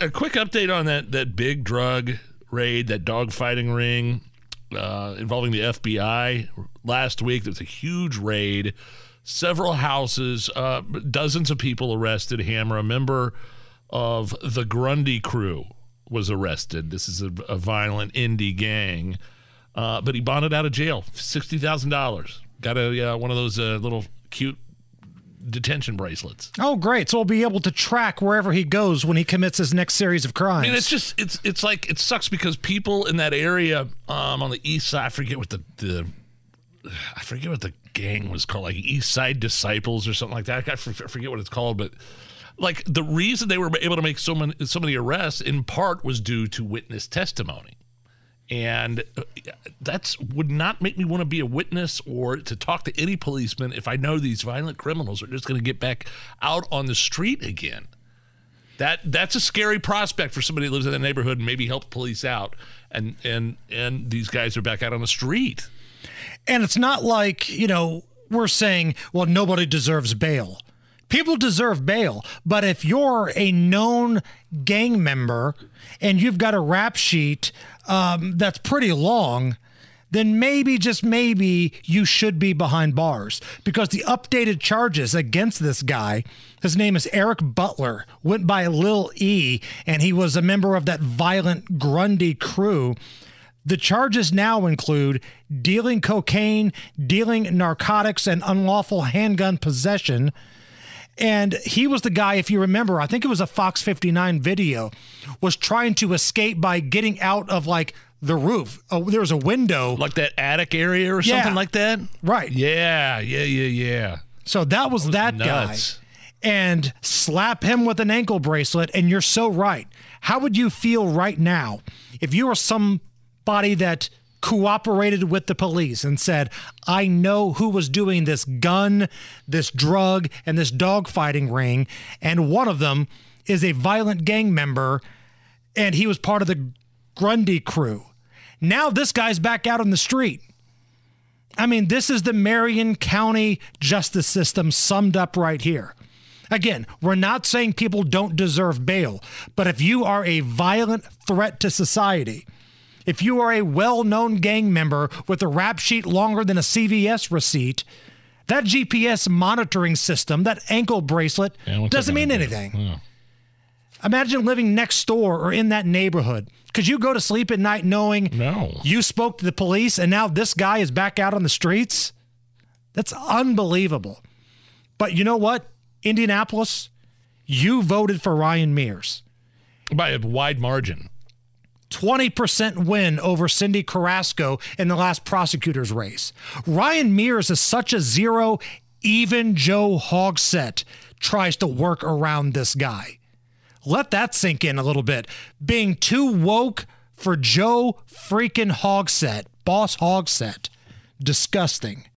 a quick update on that big drug raid, that dogfighting ring involving the FBI last week. There's a huge raid, several houses, dozens of people arrested. Hammer, a member of the Grundy crew, was arrested. This is a violent indie gang, but he bonded out of jail, $60,000. Got a one of those little cute detention bracelets. Oh, great! So we'll be able to track wherever he goes when he commits his next series of crimes. I mean, it's just it's like it sucks because people in that area on the east side, I forget what the gang was called, like East Side Disciples or something like that. I forget what it's called, but. Like, the reason they were able to make so many arrests, in part, was due to witness testimony. And that would not make me want to be a witness or to talk to any policeman if I know these violent criminals are just going to get back out on the street again. That's a scary prospect for somebody who lives in the neighborhood and maybe help police out. And these guys are back out on the street. And it's not like, we're saying, well, nobody deserves bail. People deserve bail, but if you're a known gang member and you've got a rap sheet that's pretty long, then maybe, just maybe, you should be behind bars. Because the updated charges against this guy, his name is Eric Butler, went by Lil E, and he was a member of that violent Grundy crew. The charges now include dealing cocaine, dealing narcotics, and unlawful handgun possession. And he was the guy, if you remember, I think it was a Fox 59 video, was trying to escape by getting out of, like, the roof. Oh, there was a window. Like that attic area or something like that? Right. Yeah. So that was that nuts. Guy. And slap him with an ankle bracelet, and you're so right. How would you feel right now if you were somebody that cooperated with the police and said, I know who was doing this gun, this drug, and this dogfighting ring, and one of them is a violent gang member, and he was part of the Grundy crew. Now this guy's back out on the street. I mean, this is the Marion County justice system summed up right here. Again, we're not saying people don't deserve bail, but if you are a violent threat to society, if you are a well-known gang member with a rap sheet longer than a CVS receipt, that GPS monitoring system, that ankle bracelet, doesn't mean anything. Yeah. Imagine living next door or in that neighborhood. Could you go to sleep at night knowing you spoke to the police and now this guy is back out on the streets? That's unbelievable. But you know what? Indianapolis, you voted for Ryan Mears. By a wide margin. 20% win over Cindy Carrasco in the last prosecutor's race. Ryan Mears is such a zero, even Joe Hogsett tries to work around this guy. Let that sink in a little bit. Being too woke for Joe freaking Hogsett, Boss Hogsett. Disgusting.